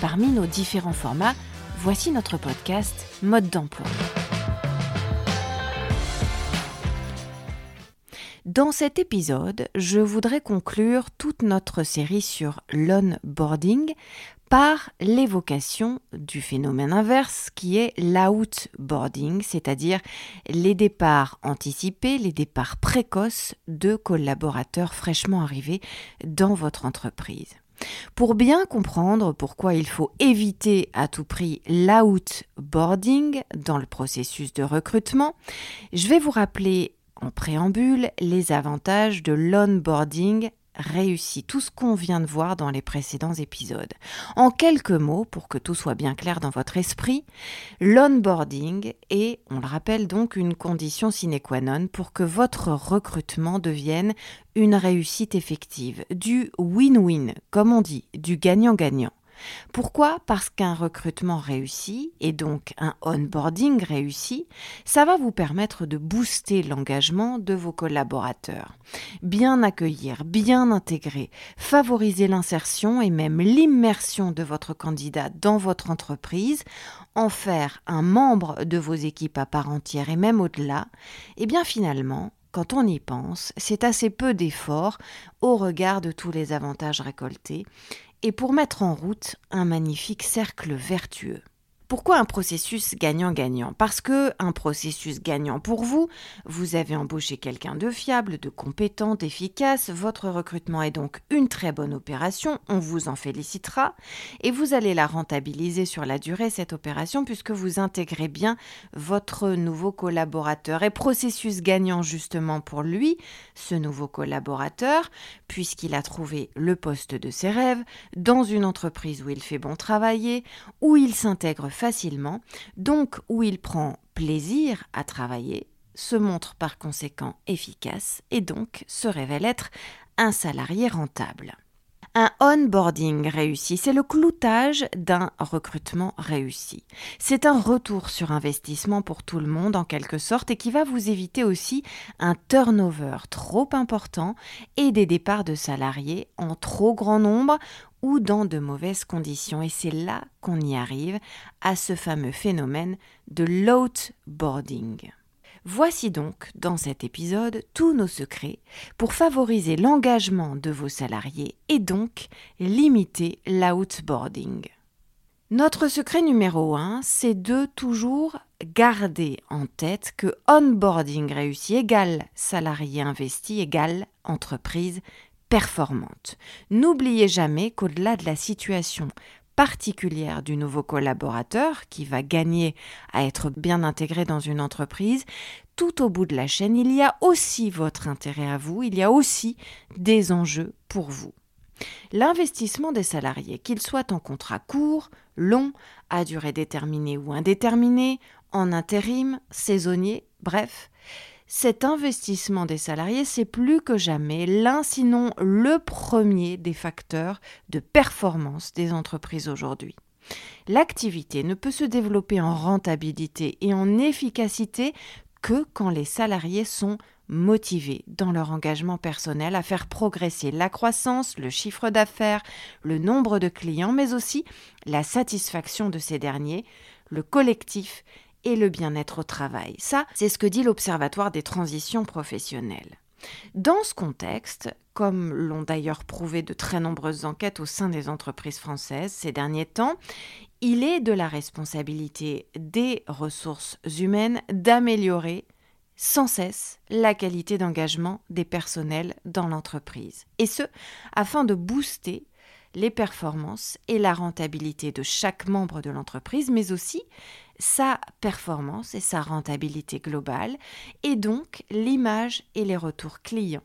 Parmi nos différents formats, voici notre podcast « Mode d'emploi ». Dans cet épisode, je voudrais conclure toute notre série sur l'onboarding par l'évocation du phénomène inverse qui est l'outboarding, c'est-à-dire les départs anticipés, les départs précoces de collaborateurs fraîchement arrivés dans votre entreprise. Pour bien comprendre pourquoi il faut éviter à tout prix l'outboarding dans le processus de recrutement, je vais vous rappeler en préambule les avantages de l'onboarding réussi, tout ce qu'on vient de voir dans les précédents épisodes. En quelques mots, pour que tout soit bien clair dans votre esprit, l'onboarding est, on le rappelle donc, une condition sine qua non pour que votre recrutement devienne une réussite effective, du win-win, comme on dit, du gagnant-gagnant. Pourquoi ? Parce qu'un recrutement réussi, et donc un onboarding réussi, ça va vous permettre de booster l'engagement de vos collaborateurs. Bien accueillir, bien intégrer, favoriser l'insertion et même l'immersion de votre candidat dans votre entreprise, en faire un membre de vos équipes à part entière et même au-delà, et bien finalement, quand on y pense, c'est assez peu d'efforts au regard de tous les avantages récoltés, et pour mettre en route un magnifique cercle vertueux. Pourquoi un processus gagnant-gagnant ? Parce que un processus gagnant pour vous, vous avez embauché quelqu'un de fiable, de compétent, d'efficace, votre recrutement est donc une très bonne opération, on vous en félicitera, et vous allez la rentabiliser sur la durée cette opération puisque vous intégrez bien votre nouveau collaborateur. Et processus gagnant justement pour lui, ce nouveau collaborateur, puisqu'il a trouvé le poste de ses rêves, dans une entreprise où il fait bon travailler, où il s'intègre facilement, donc où il prend plaisir à travailler, se montre par conséquent efficace et donc se révèle être un salarié rentable. Un onboarding réussi, c'est le cloutage d'un recrutement réussi. C'est un retour sur investissement pour tout le monde en quelque sorte et qui va vous éviter aussi un turnover trop important et des départs de salariés en trop grand nombre ou dans de mauvaises conditions. Et c'est là qu'on y arrive à ce fameux phénomène de l'outboarding. Voici donc dans cet épisode tous nos secrets pour favoriser l'engagement de vos salariés et donc limiter l'outboarding. Notre secret numéro 1, c'est de toujours garder en tête que onboarding réussi égale salarié investi égale entreprise performante. N'oubliez jamais qu'au-delà de la situation particulière du nouveau collaborateur qui va gagner à être bien intégré dans une entreprise, tout au bout de la chaîne, il y a aussi votre intérêt à vous, il y a aussi des enjeux pour vous. L'investissement des salariés, qu'ils soient en contrat court, long, à durée déterminée ou indéterminée, en intérim, saisonnier, bref, cet investissement des salariés, c'est plus que jamais l'un, sinon le premier des facteurs de performance des entreprises aujourd'hui. L'activité ne peut se développer en rentabilité et en efficacité que quand les salariés sont motivés dans leur engagement personnel à faire progresser la croissance, le chiffre d'affaires, le nombre de clients, mais aussi la satisfaction de ces derniers, le collectif et le bien-être au travail. Ça, c'est ce que dit l'Observatoire des transitions professionnelles. Dans ce contexte, comme l'ont d'ailleurs prouvé de très nombreuses enquêtes au sein des entreprises françaises ces derniers temps, il est de la responsabilité des ressources humaines d'améliorer sans cesse la qualité d'engagement des personnels dans l'entreprise. Et ce, afin de booster les performances et la rentabilité de chaque membre de l'entreprise, mais aussi sa performance et sa rentabilité globale, et donc l'image et les retours clients.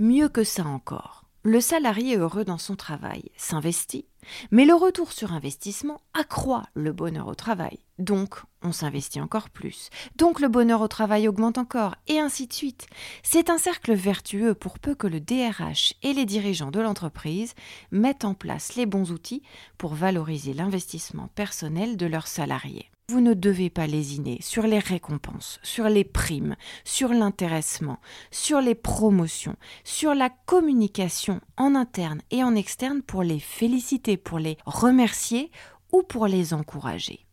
Mieux que ça encore, Le salarié est heureux dans son travail, s'investit, mais le retour sur investissement accroît le bonheur au travail. Donc, on s'investit encore plus. Donc, le bonheur au travail augmente encore, et ainsi de suite. C'est un cercle vertueux pour peu que le DRH et les dirigeants de l'entreprise mettent en place les bons outils pour valoriser l'investissement personnel de leurs salariés. Vous ne devez pas lésiner sur les récompenses, sur les primes, sur l'intéressement, sur les promotions, sur la communication en interne et en externe pour les féliciter, pour les remercier ou pour les encourager.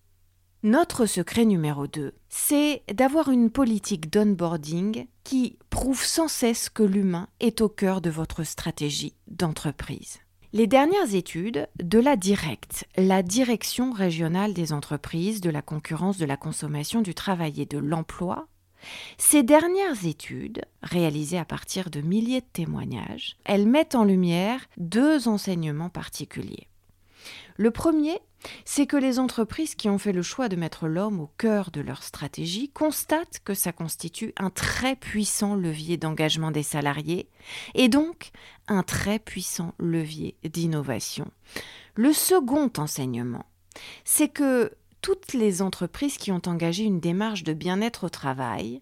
Notre secret numéro 2, c'est d'avoir une politique d'onboarding qui prouve sans cesse que l'humain est au cœur de votre stratégie d'entreprise. Les dernières études de la Directe, la Direction régionale des entreprises, de la concurrence, de la consommation, du travail et de l'emploi, ces dernières études, réalisées à partir de milliers de témoignages, elles mettent en lumière deux enseignements particuliers. Le premier, c'est que les entreprises qui ont fait le choix de mettre l'homme au cœur de leur stratégie constatent que ça constitue un très puissant levier d'engagement des salariés et donc un très puissant levier d'innovation. Le second enseignement, c'est que toutes les entreprises qui ont engagé une démarche de bien-être au travail,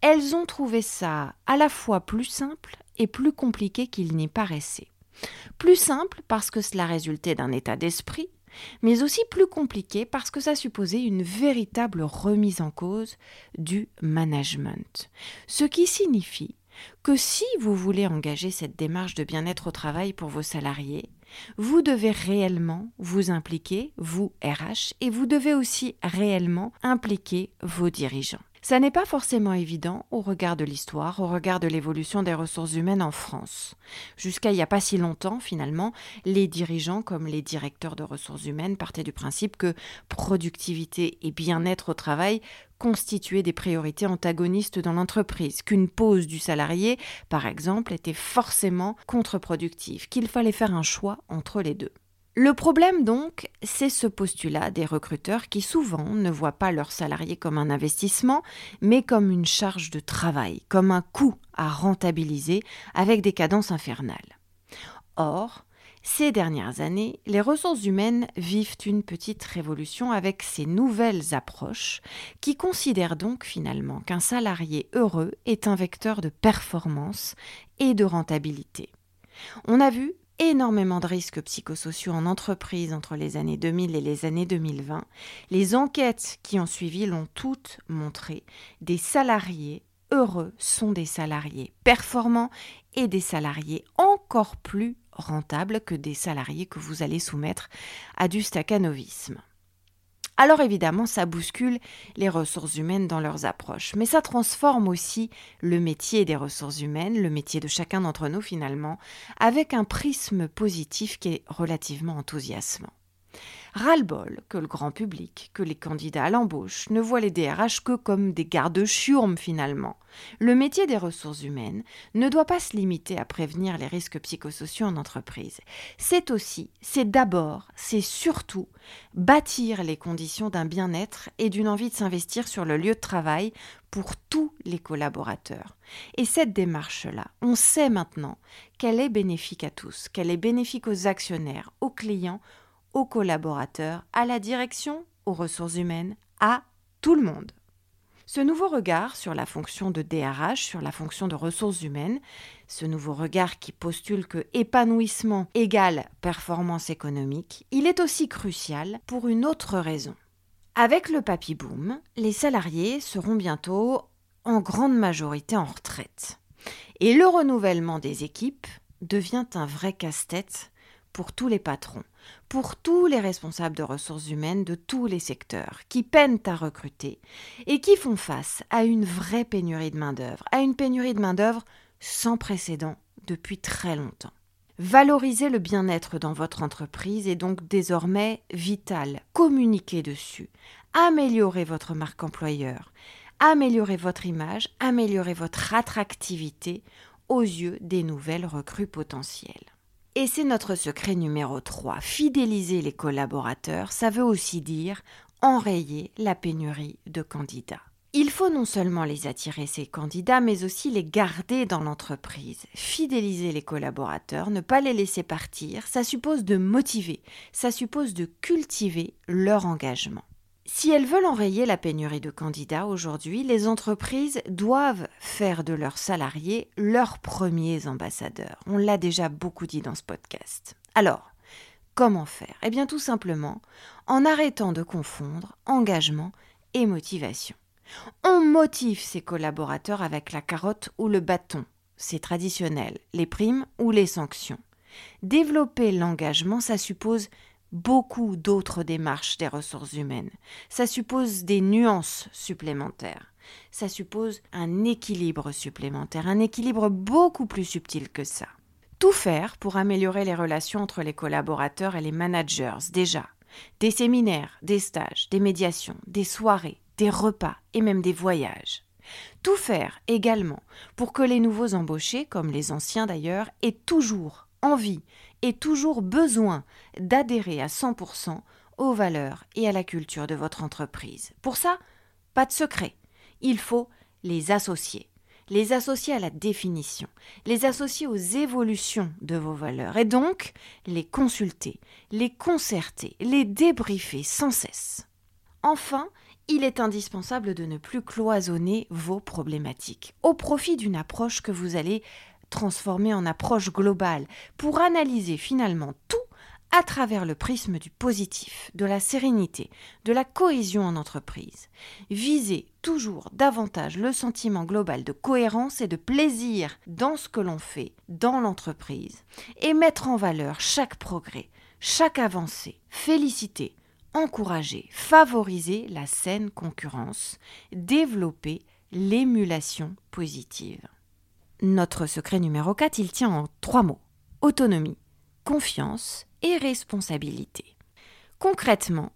elles ont trouvé ça à la fois plus simple et plus compliqué qu'il n'y paraissait. Plus simple parce que cela résultait d'un état d'esprit, mais aussi plus compliqué parce que ça supposait une véritable remise en cause du management. Ce qui signifie que si vous voulez engager cette démarche de bien-être au travail pour vos salariés, vous devez réellement vous impliquer, vous RH, et vous devez aussi réellement impliquer vos dirigeants. Ça n'est pas forcément évident au regard de l'histoire, au regard de l'évolution des ressources humaines en France. Jusqu'à il n'y a pas si longtemps, finalement, les dirigeants comme les directeurs de ressources humaines partaient du principe que productivité et bien-être au travail constituaient des priorités antagonistes dans l'entreprise, qu'une pause du salarié, par exemple, était forcément contre-productive, qu'il fallait faire un choix entre les deux. Le problème donc, c'est ce postulat des recruteurs qui souvent ne voient pas leurs salariés comme un investissement, mais comme une charge de travail, comme un coût à rentabiliser avec des cadences infernales. Or, ces dernières années, les ressources humaines vivent une petite révolution avec ces nouvelles approches qui considèrent donc finalement qu'un salarié heureux est un vecteur de performance et de rentabilité. On a vu énormément de risques psychosociaux en entreprise entre les années 2000 et les années 2020. Les enquêtes qui ont suivi l'ont toutes montré. Des salariés heureux sont des salariés performants et des salariés encore plus rentables que des salariés que vous allez soumettre à du staccanovisme. Alors évidemment, ça bouscule les ressources humaines dans leurs approches, mais ça transforme aussi le métier des ressources humaines, le métier de chacun d'entre nous finalement, avec un prisme positif qui est relativement enthousiasmant. Ras-le-bol que le grand public, que les candidats à l'embauche ne voient les DRH que comme des gardes-chiourmes finalement. Le métier des ressources humaines ne doit pas se limiter à prévenir les risques psychosociaux en entreprise. C'est aussi, c'est d'abord, c'est surtout bâtir les conditions d'un bien-être et d'une envie de s'investir sur le lieu de travail pour tous les collaborateurs. Et cette démarche-là, on sait maintenant qu'elle est bénéfique à tous, qu'elle est bénéfique aux actionnaires, aux clients, aux collaborateurs, à la direction, aux ressources humaines, à tout le monde. Ce nouveau regard sur la fonction de DRH, sur la fonction de ressources humaines, ce nouveau regard qui postule que épanouissement égale performance économique, il est aussi crucial pour une autre raison. Avec le papy boom, les salariés seront bientôt en grande majorité en retraite. Et le renouvellement des équipes devient un vrai casse-tête pour tous les patrons, pour tous les responsables de ressources humaines de tous les secteurs, qui peinent à recruter et qui font face à une vraie pénurie de main-d'œuvre, à une pénurie de main-d'œuvre sans précédent depuis très longtemps. Valoriser le bien-être dans votre entreprise est donc désormais vital. Communiquez dessus, améliorez votre marque employeur, améliorez votre image, améliorez votre attractivité aux yeux des nouvelles recrues potentielles. Et c'est notre secret numéro 3. Fidéliser les collaborateurs, ça veut aussi dire enrayer la pénurie de candidats. Il faut non seulement les attirer, ces candidats, mais aussi les garder dans l'entreprise. Fidéliser les collaborateurs, ne pas les laisser partir, ça suppose de motiver, ça suppose de cultiver leur engagement. Si elles veulent enrayer la pénurie de candidats aujourd'hui, les entreprises doivent faire de leurs salariés leurs premiers ambassadeurs. On l'a déjà beaucoup dit dans ce podcast. Alors, comment faire ? Eh bien tout simplement, en arrêtant de confondre engagement et motivation. On motive ses collaborateurs avec la carotte ou le bâton, c'est traditionnel, les primes ou les sanctions. Développer l'engagement, ça suppose beaucoup d'autres démarches des ressources humaines. Ça suppose des nuances supplémentaires. Ça suppose un équilibre supplémentaire, un équilibre beaucoup plus subtil que ça. Tout faire pour améliorer les relations entre les collaborateurs et les managers, déjà. Des séminaires, des stages, des médiations, des soirées, des repas et même des voyages. Tout faire également pour que les nouveaux embauchés, comme les anciens d'ailleurs, aient toujours envie et toujours besoin d'adhérer à 100% aux valeurs et à la culture de votre entreprise. Pour ça, pas de secret, il faut les associer. Les associer à la définition, les associer aux évolutions de vos valeurs et donc les consulter, les concerter, les débriefer sans cesse. Enfin, il est indispensable de ne plus cloisonner vos problématiques au profit d'une approche que vous allez transformer en approche globale pour analyser finalement tout à travers le prisme du positif, de la sérénité, de la cohésion en entreprise. Visez toujours davantage le sentiment global de cohérence et de plaisir dans ce que l'on fait, dans l'entreprise, et mettre en valeur chaque progrès, chaque avancée, féliciter, encourager, favoriser la saine concurrence, développer l'émulation positive. Notre secret numéro 4, il tient en 3 mots. Autonomie, confiance et responsabilité. Concrètement,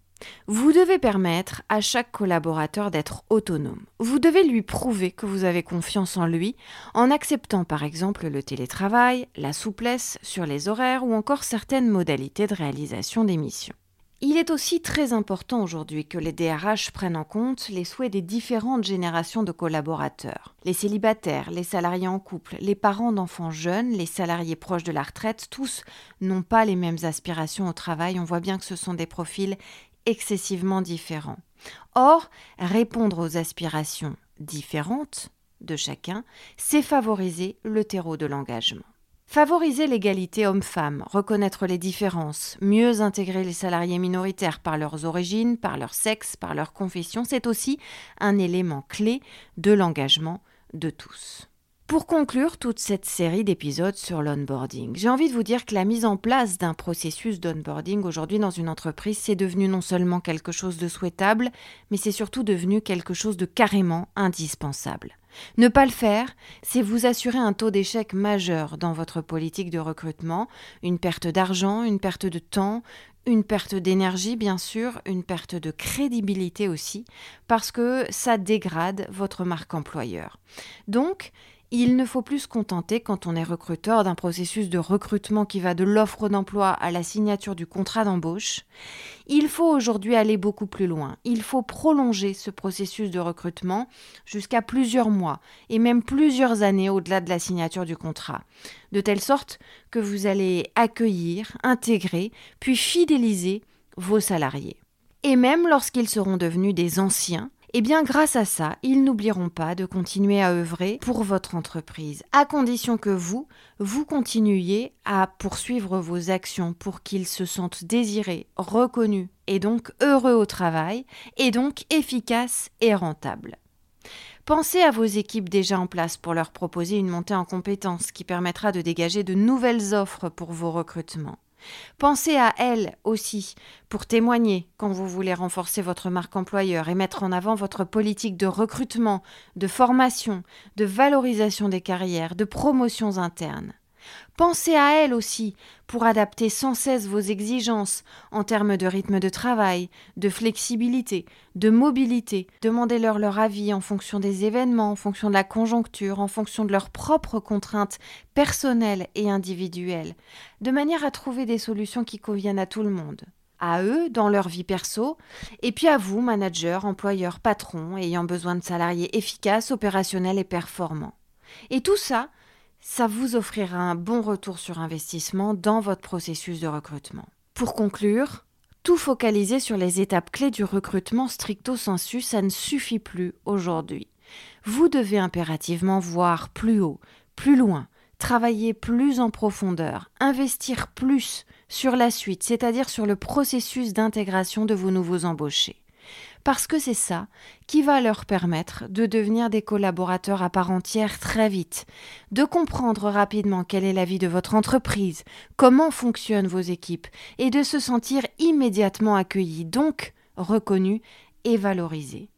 vous devez permettre à chaque collaborateur d'être autonome. Vous devez lui prouver que vous avez confiance en lui en acceptant par exemple le télétravail, la souplesse sur les horaires ou encore certaines modalités de réalisation des missions. Il est aussi très important aujourd'hui que les DRH prennent en compte les souhaits des différentes générations de collaborateurs. Les célibataires, les salariés en couple, les parents d'enfants jeunes, les salariés proches de la retraite, tous n'ont pas les mêmes aspirations au travail. On voit bien que ce sont des profils excessivement différents. Or, répondre aux aspirations différentes de chacun, c'est favoriser le terreau de l'engagement. Favoriser l'égalité homme-femme, reconnaître les différences, mieux intégrer les salariés minoritaires par leurs origines, par leur sexe, par leur confession, c'est aussi un élément clé de l'engagement de tous. Pour conclure toute cette série d'épisodes sur l'onboarding, j'ai envie de vous dire que la mise en place d'un processus d'onboarding aujourd'hui dans une entreprise, c'est devenu non seulement quelque chose de souhaitable, mais c'est surtout devenu quelque chose de carrément indispensable. Ne pas le faire, c'est vous assurer un taux d'échec majeur dans votre politique de recrutement, une perte d'argent, une perte de temps, une perte d'énergie bien sûr, une perte de crédibilité aussi, parce que ça dégrade votre marque employeur. Donc, il ne faut plus se contenter quand on est recruteur d'un processus de recrutement qui va de l'offre d'emploi à la signature du contrat d'embauche. Il faut aujourd'hui aller beaucoup plus loin. Il faut prolonger ce processus de recrutement jusqu'à plusieurs mois et même plusieurs années au-delà de la signature du contrat. De telle sorte que vous allez accueillir, intégrer, puis fidéliser vos salariés. Et même lorsqu'ils seront devenus des anciens, eh bien, grâce à ça, ils n'oublieront pas de continuer à œuvrer pour votre entreprise, à condition que vous continuiez à poursuivre vos actions pour qu'ils se sentent désirés, reconnus et donc heureux au travail, et donc efficaces et rentables. Pensez à vos équipes déjà en place pour leur proposer une montée en compétences qui permettra de dégager de nouvelles offres pour vos recrutements. Pensez à elles aussi pour témoigner quand vous voulez renforcer votre marque employeur et mettre en avant votre politique de recrutement, de formation, de valorisation des carrières, de promotions internes. Pensez à elles aussi pour adapter sans cesse vos exigences en termes de rythme de travail, de flexibilité, de mobilité. Demandez-leur leur avis en fonction des événements, en fonction de la conjoncture, en fonction de leurs propres contraintes personnelles et individuelles, de manière à trouver des solutions qui conviennent à tout le monde. à eux dans leur vie perso, et puis à vous, managers, employeurs, patrons, ayant besoin de salariés efficaces, opérationnels et performants. Et tout ça, ça vous offrira un bon retour sur investissement dans votre processus de recrutement. Pour conclure, tout focaliser sur les étapes clés du recrutement stricto sensu, ça ne suffit plus aujourd'hui. Vous devez impérativement voir plus haut, plus loin, travailler plus en profondeur, investir plus sur la suite, c'est-à-dire sur le processus d'intégration de vos nouveaux embauchés. Parce que c'est ça qui va leur permettre de devenir des collaborateurs à part entière très vite, de comprendre rapidement quelle est la vie de votre entreprise, comment fonctionnent vos équipes, et de se sentir immédiatement accueillis, donc reconnus et valorisés.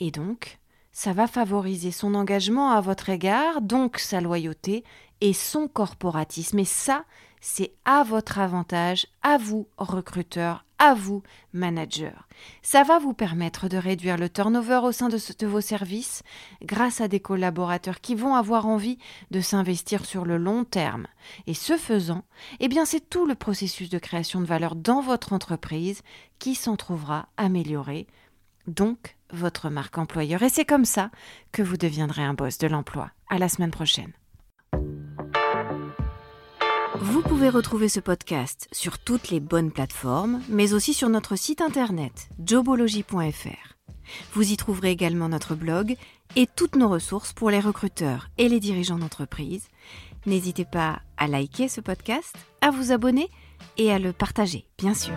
Et donc, ça va favoriser son engagement à votre égard, donc sa loyauté et son corporatisme. Et ça, c'est à votre avantage, à vous, recruteurs, à vous, managers. Ça va vous permettre de réduire le turnover au sein de vos services grâce à des collaborateurs qui vont avoir envie de s'investir sur le long terme. Et ce faisant, c'est tout le processus de création de valeur dans votre entreprise qui s'en trouvera amélioré. Donc, votre marque employeur. Et c'est comme ça que vous deviendrez un boss de l'emploi. À la semaine prochaine. Vous pouvez retrouver ce podcast sur toutes les bonnes plateformes, mais aussi sur notre site internet jobology.fr. Vous y trouverez également notre blog et toutes nos ressources pour les recruteurs et les dirigeants d'entreprise. N'hésitez pas à liker ce podcast, à vous abonner et à le partager, bien sûr.